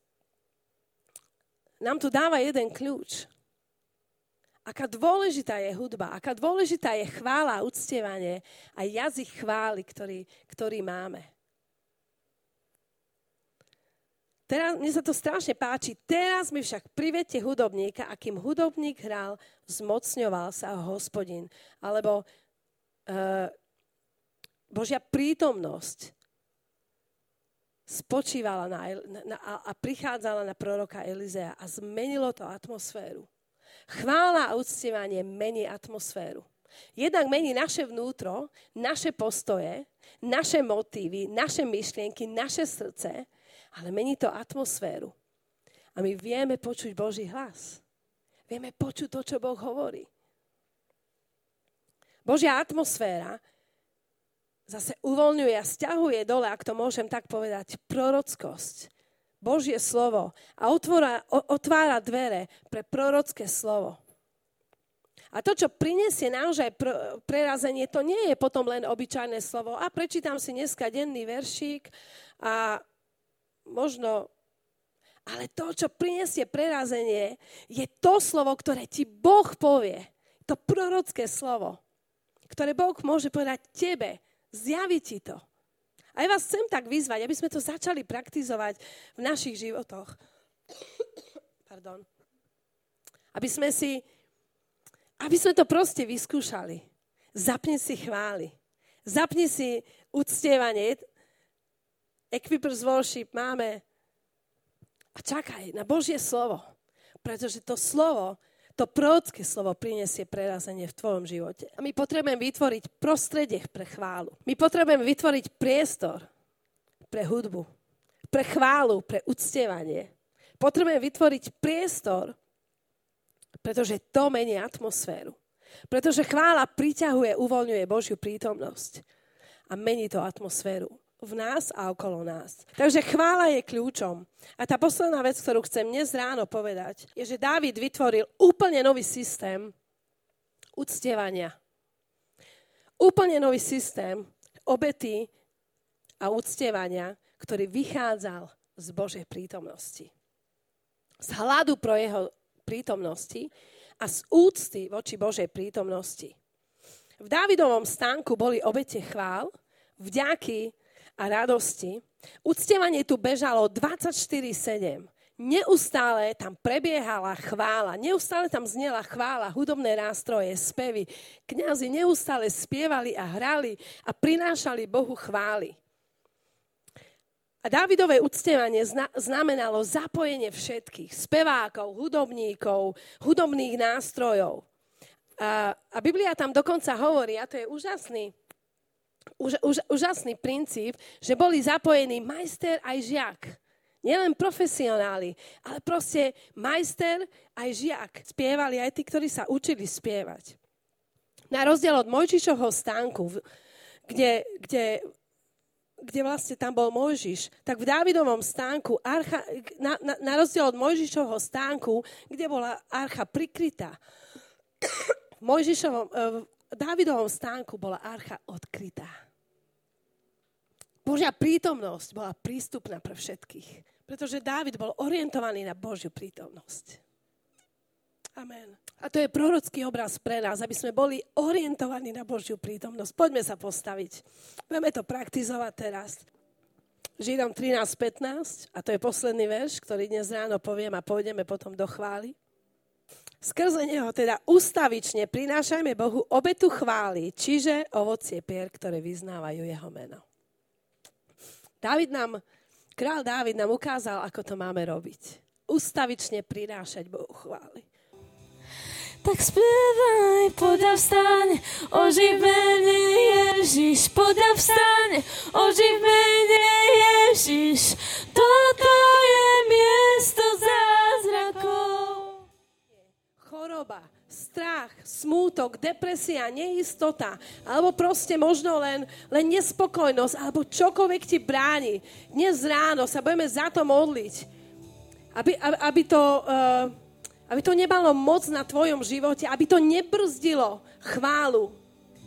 nám tu dáva jeden kľúč. Aká dôležitá je hudba, aká dôležitá je chvála a uctievanie a jazyk chvály, ktorý, ktorý máme. Teraz, mne sa to strašne páči. Teraz mi však privedte hudobníka, a kým hudobník hral, zmocňoval sa Hospodin. Alebo uh, Božia prítomnosť spočívala na, na, a prichádzala na proroka Elizea a zmenilo to atmosféru. Chvála a uctievanie mení atmosféru. Jednak mení naše vnútro, naše postoje, naše motívy, naše myšlienky, naše srdce, ale mení to atmosféru. A my vieme počuť Boží hlas. Vieme počuť to, čo Boh hovorí. Božia atmosféra zase uvoľňuje a sťahuje dole, ak to môžem tak povedať, prorockosť, Božie slovo a otvára, otvára dvere pre prorocké slovo. A to, čo prinesie naozaj pr- prerazenie, to nie je potom len obyčajné slovo. A prečítam si dneska denný veršík a možno... Ale to, čo prinesie prerazenie, je to slovo, ktoré ti Boh povie. To prorocké slovo, ktoré Boh môže povedať tebe. Zjaví ti to. A ja vás chcem tak vyzvať, aby sme to začali praktizovať v našich životoch. Pardon. Aby sme si, aby sme to proste vyskúšali. Zapni si chvály. Zapni si uctievanie. Equippers Worship máme. A čakaj na Božie slovo. Pretože to slovo, to prorocké slovo prinesie prerazenie v tvojom živote. A my potrebujeme vytvoriť prostredie pre chválu. My potrebujeme vytvoriť priestor pre hudbu, pre chválu, pre uctievanie. Potrebujeme vytvoriť priestor, pretože to mení atmosféru. Pretože chvála priťahuje, uvoľňuje Božiu prítomnosť a mení to atmosféru v nás a okolo nás. Takže chvála je kľúčom. A tá posledná vec, ktorú chcem dnes ráno povedať, je, že Dávid vytvoril úplne nový systém uctievania. Úplne nový systém obety a uctievania, ktorý vychádzal z Božej prítomnosti. Z hladu pro jeho prítomnosti a z úcty voči Božej prítomnosti. V Dávidovom stánku boli obete chvál, vďaky a radosti. Uctievanie tu bežalo dvadsaťštyri sedem. Neustále tam prebiehala chvála, neustále tam znela chvála, hudobné nástroje, spevy. Kňazi neustále spievali a hrali a prinášali Bohu chvály. A Dávidové uctievanie zna- znamenalo zapojenie všetkých, spevákov, hudobníkov, hudobných nástrojov. A, a Biblia tam dokonca hovorí, a to je úžasný, už, už, úžasný princíp, že boli zapojení majster aj žiak. Nielen profesionáli, ale proste majster aj žiak. Spievali aj tí, ktorí sa učili spievať. Na rozdiel od Mojžišovho stánku, kde... kde kde vlastne tam bol Mojžiš, tak v Dávidovom stánku, archa, na, na, na rozdiel od Mojžišovho stánku, kde bola archa prikrytá, v Mojžišovom, v Dávidovom stánku bola archa odkrytá. Božia prítomnosť bola prístupná pre všetkých, pretože Dávid bol orientovaný na Božiu prítomnosť. Amen. A to je prorocký obraz pre nás, aby sme boli orientovaní na Božiu prítomnosť. Poďme sa postaviť. Budeme to praktizovať teraz. Židom trinásť pätnásť, a to je posledný verš, ktorý dnes ráno poviem a pôjdeme potom do chvály. Skrze neho teda ustavične prinášajme Bohu obetu chvály, čiže ovocie pier, ktoré vyznávajú jeho meno. Dávid nám, král Dávid nám ukázal, ako to máme robiť. Ustavične prinášať Bohu chvály. Tak spievaj, podav vstaň, oživ mene Ježiš. Podav vstaň, oživ mene Ježiš. Toto je miesto zázrakov. Choroba, strach, smútok, depresia, neistota, alebo proste možno len, len nespokojnosť, alebo čokoľvek ti bráni. Dnes ráno sa budeme za to modliť, aby, aby, aby to... Uh, Aby to nemalo moc na tvojom živote, aby to nebrzdilo chválu,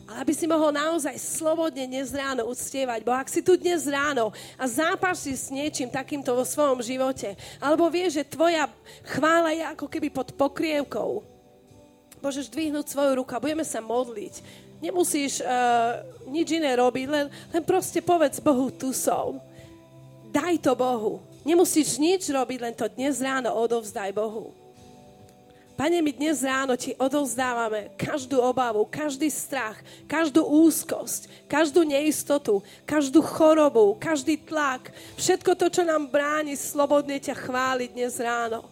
ale aby si mohol naozaj slobodne dnes ráno uctievať Boha. Ak si tu dnes ráno a zápasíš s niečím takýmto vo svojom živote, alebo vieš, že tvoja chvála je ako keby pod pokrievkou, môžeš dvihnúť svoju ruku a budeme sa modliť. Nemusíš uh, nič iné robiť, len, len proste povedz Bohu, tu som. Daj to Bohu. Nemusíš nič robiť, len to dnes ráno odovzdaj Bohu. Pane, my dnes ráno ti odovzdávame každú obavu, každý strach, každú úzkosť, každú neistotu, každú chorobu, každý tlak, všetko to, čo nám bráni slobodne ťa chváliť dnes ráno.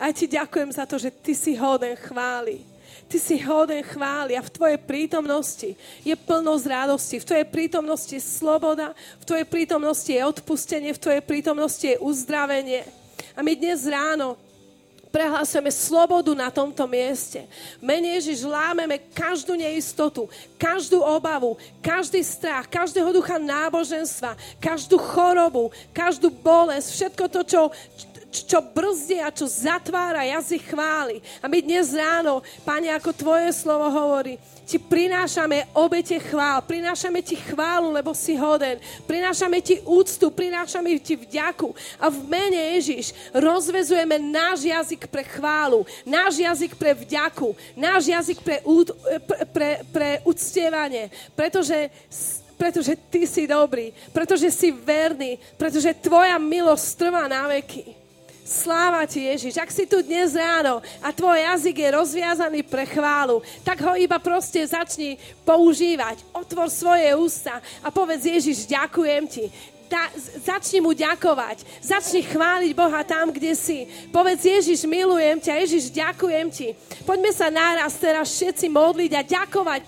A ti ďakujem za to, že ty si hoden chváli. Ty si hoden chváli a v tvojej prítomnosti je plnosť radosti, v tvojej prítomnosti je sloboda, v tvojej prítomnosti je odpustenie, v tvojej prítomnosti je uzdravenie. A my dnes ráno prehlasujeme slobodu na tomto mieste. V mene Ježiš lámeme každú neistotu, každú obavu, každý strach, každého ducha náboženstva, každú chorobu, každú bolesť, všetko to, čo... čo brzdí a čo zatvára jazyk chvály. A my dnes ráno, Pane, ako Tvoje slovo hovorí, Ti prinášame obete chvál, prinášame Ti chválu, lebo si hoden, prinášame Ti úctu, prinášame Ti vďaku a v mene Ježiš rozvezujeme náš jazyk pre chválu, náš jazyk pre vďaku, náš jazyk pre, út, pre, pre, pre uctievanie, pretože... pretože Ty si dobrý, pretože si verný, pretože Tvoja milosť trvá na veky. Sláva Ti, Ježiš. Ak si tu dnes ráno a tvoj jazyk je rozviazaný pre chválu, tak ho iba proste začni používať. Otvor svoje ústa a povedz: Ježiš, ďakujem Ti. Da, začni mu ďakovať. Začni chváliť Boha tam, kde si. Povedz: Ježiš, milujem ťa. Ježiš, ďakujem Ti. Poďme sa náraz teraz všetci modliť a ďakovať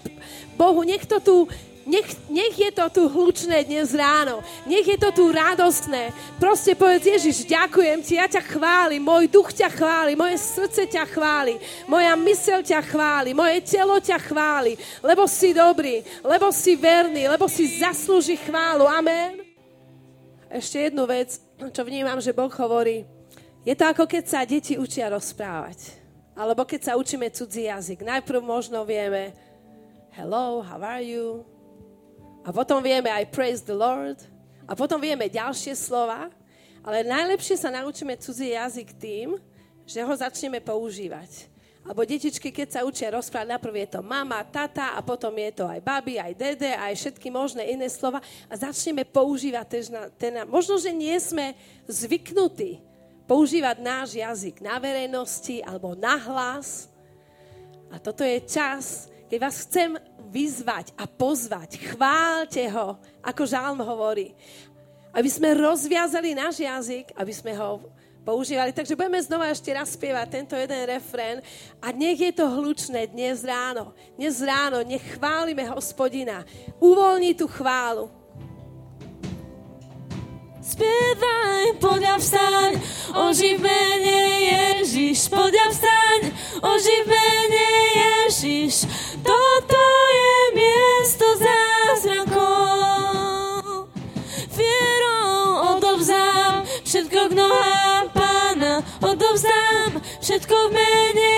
Bohu. Niekto tu... Nech, nech je to tu hlučné dnes ráno. Nech je to tu radostné. Proste povedz: Ježiš, ďakujem Ti, ja ťa chválim, môj duch ťa chváli, moje srdce ťa chváli, moja myseľ ťa chváli, moje telo ťa chváli, lebo si dobrý, lebo si verný, lebo si zaslúži chválu. Amen. Ešte jednu vec, čo vnímam, že Boh hovorí. Je to ako keď sa deti učia rozprávať. Alebo keď sa učíme cudzí jazyk. Najprv možno vieme hello, how are you? A potom vieme aj praise the Lord. A potom vieme ďalšie slova. Ale najlepšie sa naučíme cudzí jazyk tým, že ho začneme používať. Alebo detičky, keď sa učia rozprávať, najprv je to mama, tata a potom je to aj babi, aj dede, aj všetky možné iné slova. A začneme používať tež na, ten... Možno, že nie sme zvyknutí používať náš jazyk na verejnosti alebo na hlas. A toto je čas, keď vás chcem vyzvať a pozvať, chváľte ho, ako žalm hovorí. Aby sme rozviazali náš jazyk, aby sme ho používali. Takže budeme znova ešte raz spievať tento jeden refrén a nech je to hlučné dnes ráno. Dnes ráno nech chválime Hospodina. Uvoľni tú chválu. Spievaj, podľa vstaň, oživ mene Ježiš. Podľa vstaň, oživ mene Ježiš. Toto je miesto zázrakov. Vierou odovzdám všetko k nohám Pána. Odovzdám všetko v mene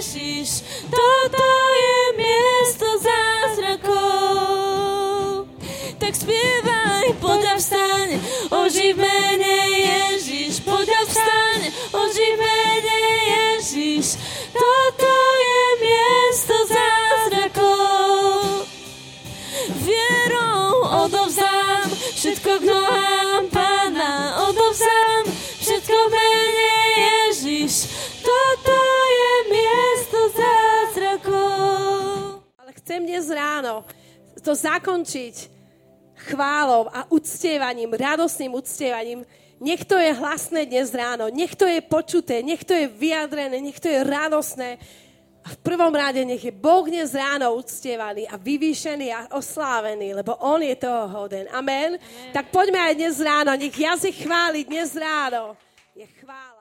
Ježiš. Toto je miesto zázrakov. Tak spievaj, podľa vstaň, oživ mene Ježiš, podľa vstaň, oživ mene Ježiš, toto je miesto zázrakov. Vierou odovzdám všetko k nohám Pána, odovzdám všetko v mene Ježiš, toto je miesto zázrakov. Ale chcem dnes ráno to zakončiť chválou a uctievaním, radosným uctievaním. Nech to je hlasné dnes ráno, nech to je počuté, nech to je vyjadrené, nech to je radosné. A v prvom rade nech je Boh dnes ráno uctievaný a vyvýšený a oslávený, lebo On je toho hoden. Amen. Amen. Tak poďme aj dnes ráno, nech jazyk chváli dnes ráno. Je chvála.